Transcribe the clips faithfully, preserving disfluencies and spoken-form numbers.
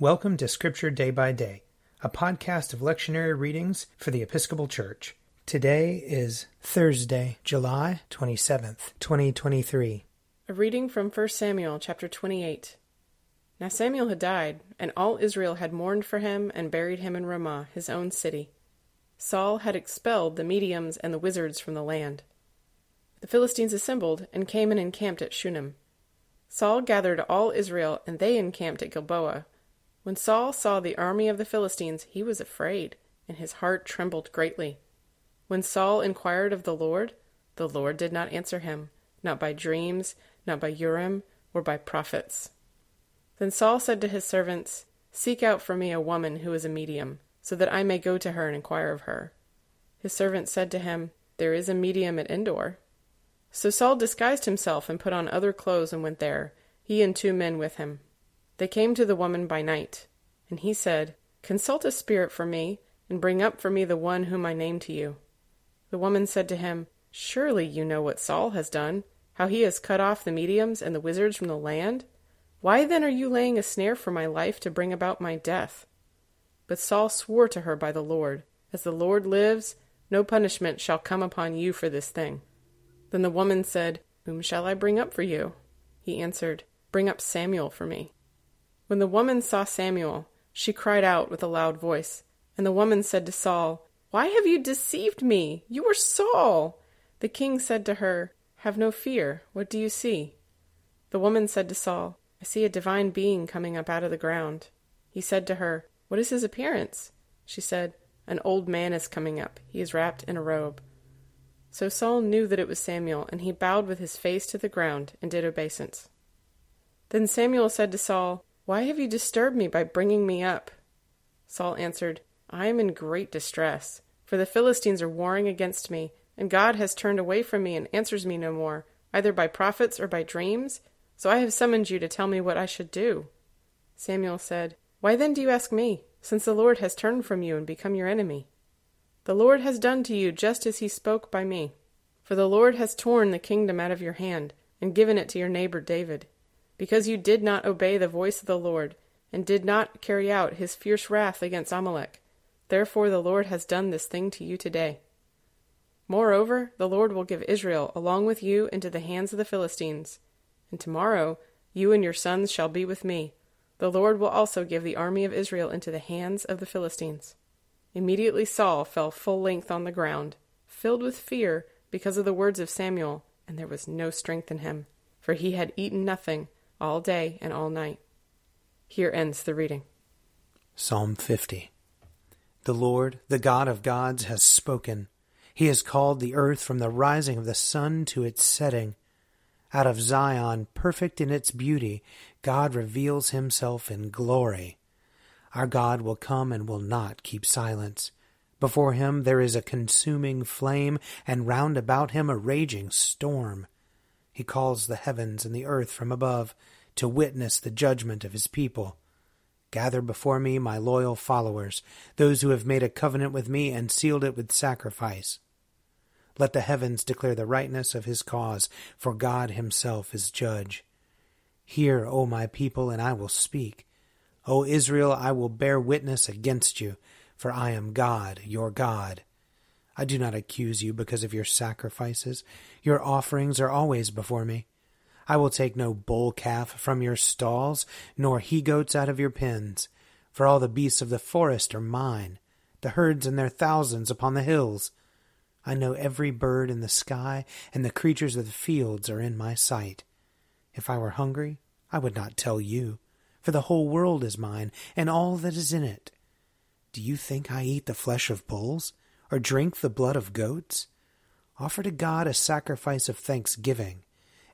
Welcome to Scripture Day by Day, a podcast of lectionary readings for the Episcopal Church. Today is Thursday, July twenty-seventh, twenty twenty-three. A reading from First Samuel chapter twenty-eight. Now Samuel had died, and all Israel had mourned for him and buried him in Ramah, his own city. Saul had expelled the mediums and the wizards from the land. The Philistines assembled and came and encamped at Shunem. Saul gathered all Israel, and they encamped at Gilboa. When Saul saw the army of the Philistines, he was afraid, and his heart trembled greatly. When Saul inquired of the Lord, the Lord did not answer him, not by dreams, not by Urim, or by prophets. Then Saul said to his servants, "Seek out for me a woman who is a medium, so that I may go to her and inquire of her." His servants said to him, "There is a medium at Endor." So Saul disguised himself and put on other clothes and went there, he and two men with him. They came to the woman by night, and he said, "Consult a spirit for me, and bring up for me the one whom I name to you." The woman said to him, "Surely you know what Saul has done, how he has cut off the mediums and the wizards from the land? Why then are you laying a snare for my life to bring about my death?" But Saul swore to her by the Lord, "As the Lord lives, no punishment shall come upon you for this thing." Then the woman said, "Whom shall I bring up for you?" He answered, "Bring up Samuel for me." When the woman saw Samuel, she cried out with a loud voice. And the woman said to Saul, "Why have you deceived me? You are Saul." The king said to her, "Have no fear. What do you see?" The woman said to Saul, "I see a divine being coming up out of the ground." He said to her, "What is his appearance?" She said, "An old man is coming up. He is wrapped in a robe." So Saul knew that it was Samuel, and he bowed with his face to the ground and did obeisance. Then Samuel said to Saul, "Why have you disturbed me by bringing me up?" Saul answered, "I am in great distress, for the Philistines are warring against me, and God has turned away from me and answers me no more, either by prophets or by dreams, so I have summoned you to tell me what I should do." Samuel said, "Why then do you ask me, since the Lord has turned from you and become your enemy? The Lord has done to you just as he spoke by me, for the Lord has torn the kingdom out of your hand and given it to your neighbor David. Because you did not obey the voice of the Lord, and did not carry out his fierce wrath against Amalek. Therefore the Lord has done this thing to you today. Moreover, the Lord will give Israel along with you into the hands of the Philistines. And tomorrow you and your sons shall be with me. The Lord will also give the army of Israel into the hands of the Philistines." Immediately Saul fell full length on the ground, filled with fear because of the words of Samuel, and there was no strength in him, for he had eaten nothing all day and all night. Here ends the reading. Psalm fifty. The Lord, the God of gods, has spoken. He has called the earth from the rising of the sun to its setting. Out of Zion, perfect in its beauty, God reveals himself in glory. Our God will come and will not keep silence. Before him there is a consuming flame, and round about him a raging storm. He calls the heavens and the earth from above to witness the judgment of his people. Gather before me my loyal followers, those who have made a covenant with me and sealed it with sacrifice. Let the heavens declare the rightness of his cause, for God himself is judge. Hear, O my people, and I will speak. O Israel, I will bear witness against you, for I am God, your God. I do not accuse you because of your sacrifices. Your offerings are always before me. I will take no bull calf from your stalls, nor he-goats out of your pens. For all the beasts of the forest are mine, the herds and their thousands upon the hills. I know every bird in the sky, and the creatures of the fields are in my sight. If I were hungry, I would not tell you, for the whole world is mine, and all that is in it. Do you think I eat the flesh of bulls, or drink the blood of goats? Offer to God a sacrifice of thanksgiving,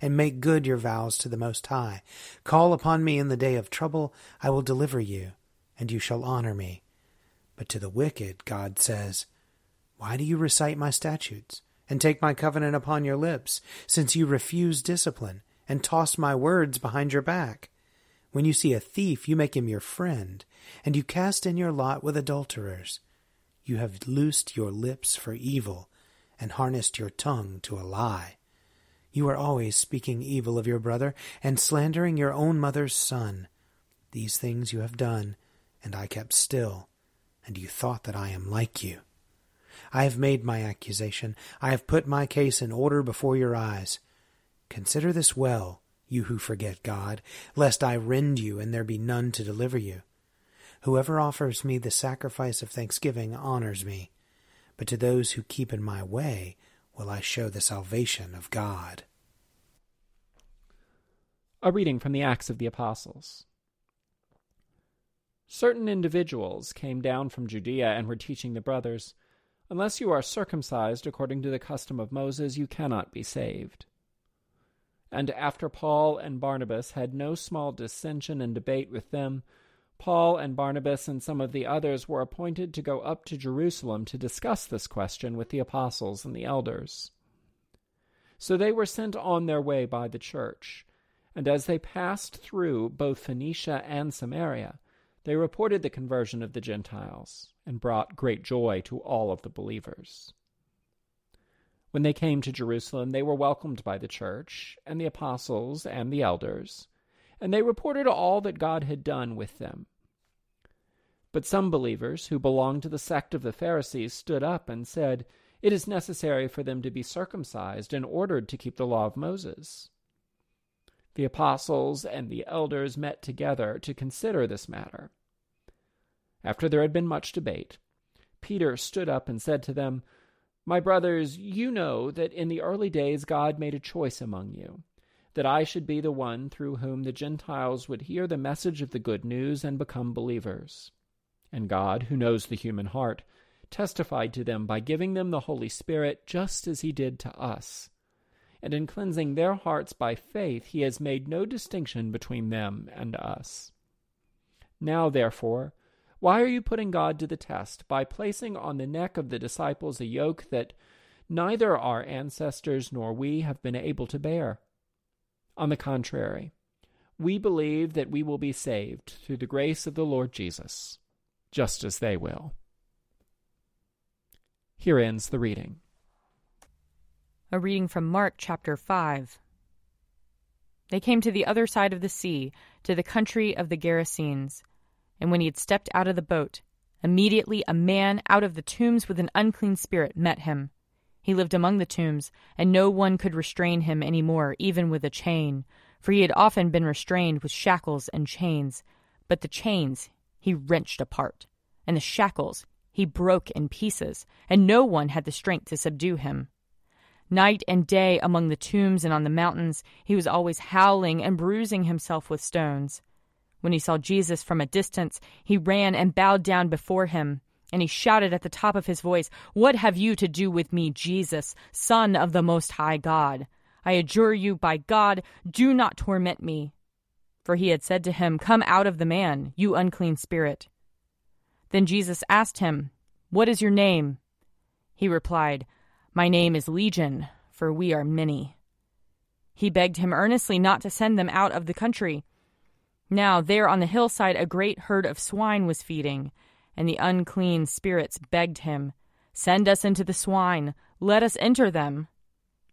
and make good your vows to the Most High. Call upon me in the day of trouble, I will deliver you, and you shall honor me. But to the wicked, God says, "Why do you recite my statutes, and take my covenant upon your lips, since you refuse discipline, and toss my words behind your back? When you see a thief, you make him your friend, and you cast in your lot with adulterers. You have loosed your lips for evil, and harnessed your tongue to a lie. You are always speaking evil of your brother, and slandering your own mother's son. These things you have done, and I kept still, and you thought that I am like you. I have made my accusation. I have put my case in order before your eyes. Consider this well, you who forget God, lest I rend you and there be none to deliver you. Whoever offers me the sacrifice of thanksgiving honors me, but to those who keep in my way will I show the salvation of God. A reading from the Acts of the Apostles. Certain individuals came down from Judea and were teaching the brothers, "Unless you are circumcised according to the custom of Moses, you cannot be saved." And after Paul and Barnabas had no small dissension and debate with them, Paul and Barnabas and some of the others were appointed to go up to Jerusalem to discuss this question with the apostles and the elders. So they were sent on their way by the church, and as they passed through both Phoenicia and Samaria, they reported the conversion of the Gentiles, and brought great joy to all of the believers. When they came to Jerusalem, they were welcomed by the church, and the apostles, and the elders, and they reported all that God had done with them. But some believers who belonged to the sect of the Pharisees stood up and said, "It is necessary for them to be circumcised and ordered to keep the law of Moses." The apostles and the elders met together to consider this matter. After there had been much debate, Peter stood up and said to them, "My brothers, you know that in the early days God made a choice among you, that I should be the one through whom the Gentiles would hear the message of the good news and become believers. And God, who knows the human heart, testified to them by giving them the Holy Spirit just as he did to us. And in cleansing their hearts by faith, he has made no distinction between them and us. Now, therefore, why are you putting God to the test by placing on the neck of the disciples a yoke that neither our ancestors nor we have been able to bear? On the contrary, we believe that we will be saved through the grace of the Lord Jesus, just as they will." Here ends the reading. A reading from Mark chapter five. They came to the other side of the sea, to the country of the Gerasenes. And when he had stepped out of the boat, immediately a man out of the tombs with an unclean spirit met him. He lived among the tombs, and no one could restrain him any more, even with a chain, for he had often been restrained with shackles and chains. But the chains he wrenched apart, and the shackles he broke in pieces, and no one had the strength to subdue him. Night and day among the tombs and on the mountains, he was always howling and bruising himself with stones. When he saw Jesus from a distance, he ran and bowed down before him, and he shouted at the top of his voice, "What have you to do with me, Jesus, Son of the Most High God? I adjure you by God, do not torment me." For he had said to him, "Come out of the man, you unclean spirit." Then Jesus asked him, "What is your name?" He replied, "My name is Legion, for we are many." He begged him earnestly not to send them out of the country. Now there on the hillside a great herd of swine was feeding, and the unclean spirits begged him, "Send us into the swine, let us enter them."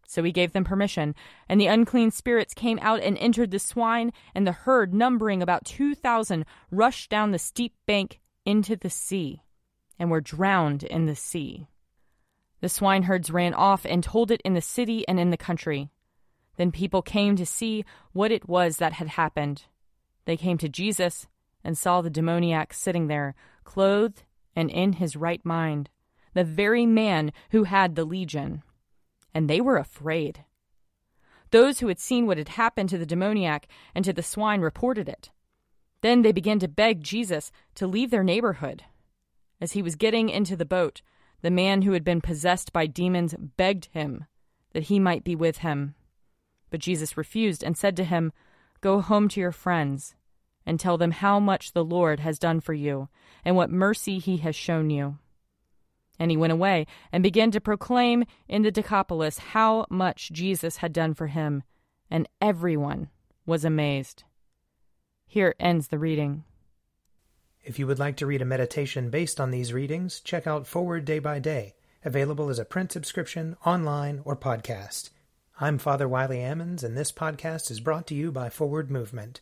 So he gave them permission, and the unclean spirits came out and entered the swine, and the herd, numbering about two thousand, rushed down the steep bank into the sea, and were drowned in the sea. The swineherds ran off and told it in the city and in the country. Then people came to see what it was that had happened. They came to Jesus and saw the demoniac sitting there, clothed and in his right mind, the very man who had the legion. And they were afraid. Those who had seen what had happened to the demoniac and to the swine reported it. Then they began to beg Jesus to leave their neighborhood. As he was getting into the boat, the man who had been possessed by demons begged him that he might be with him. But Jesus refused and said to him, "Go home to your friends and tell them how much the Lord has done for you and what mercy he has shown you." And he went away and began to proclaim in the Decapolis how much Jesus had done for him, and everyone was amazed. Here ends the reading. If you would like to read a meditation based on these readings, check out Forward Day by Day, available as a print subscription, online, or podcast. I'm Father Wiley Ammons, and this podcast is brought to you by Forward Movement,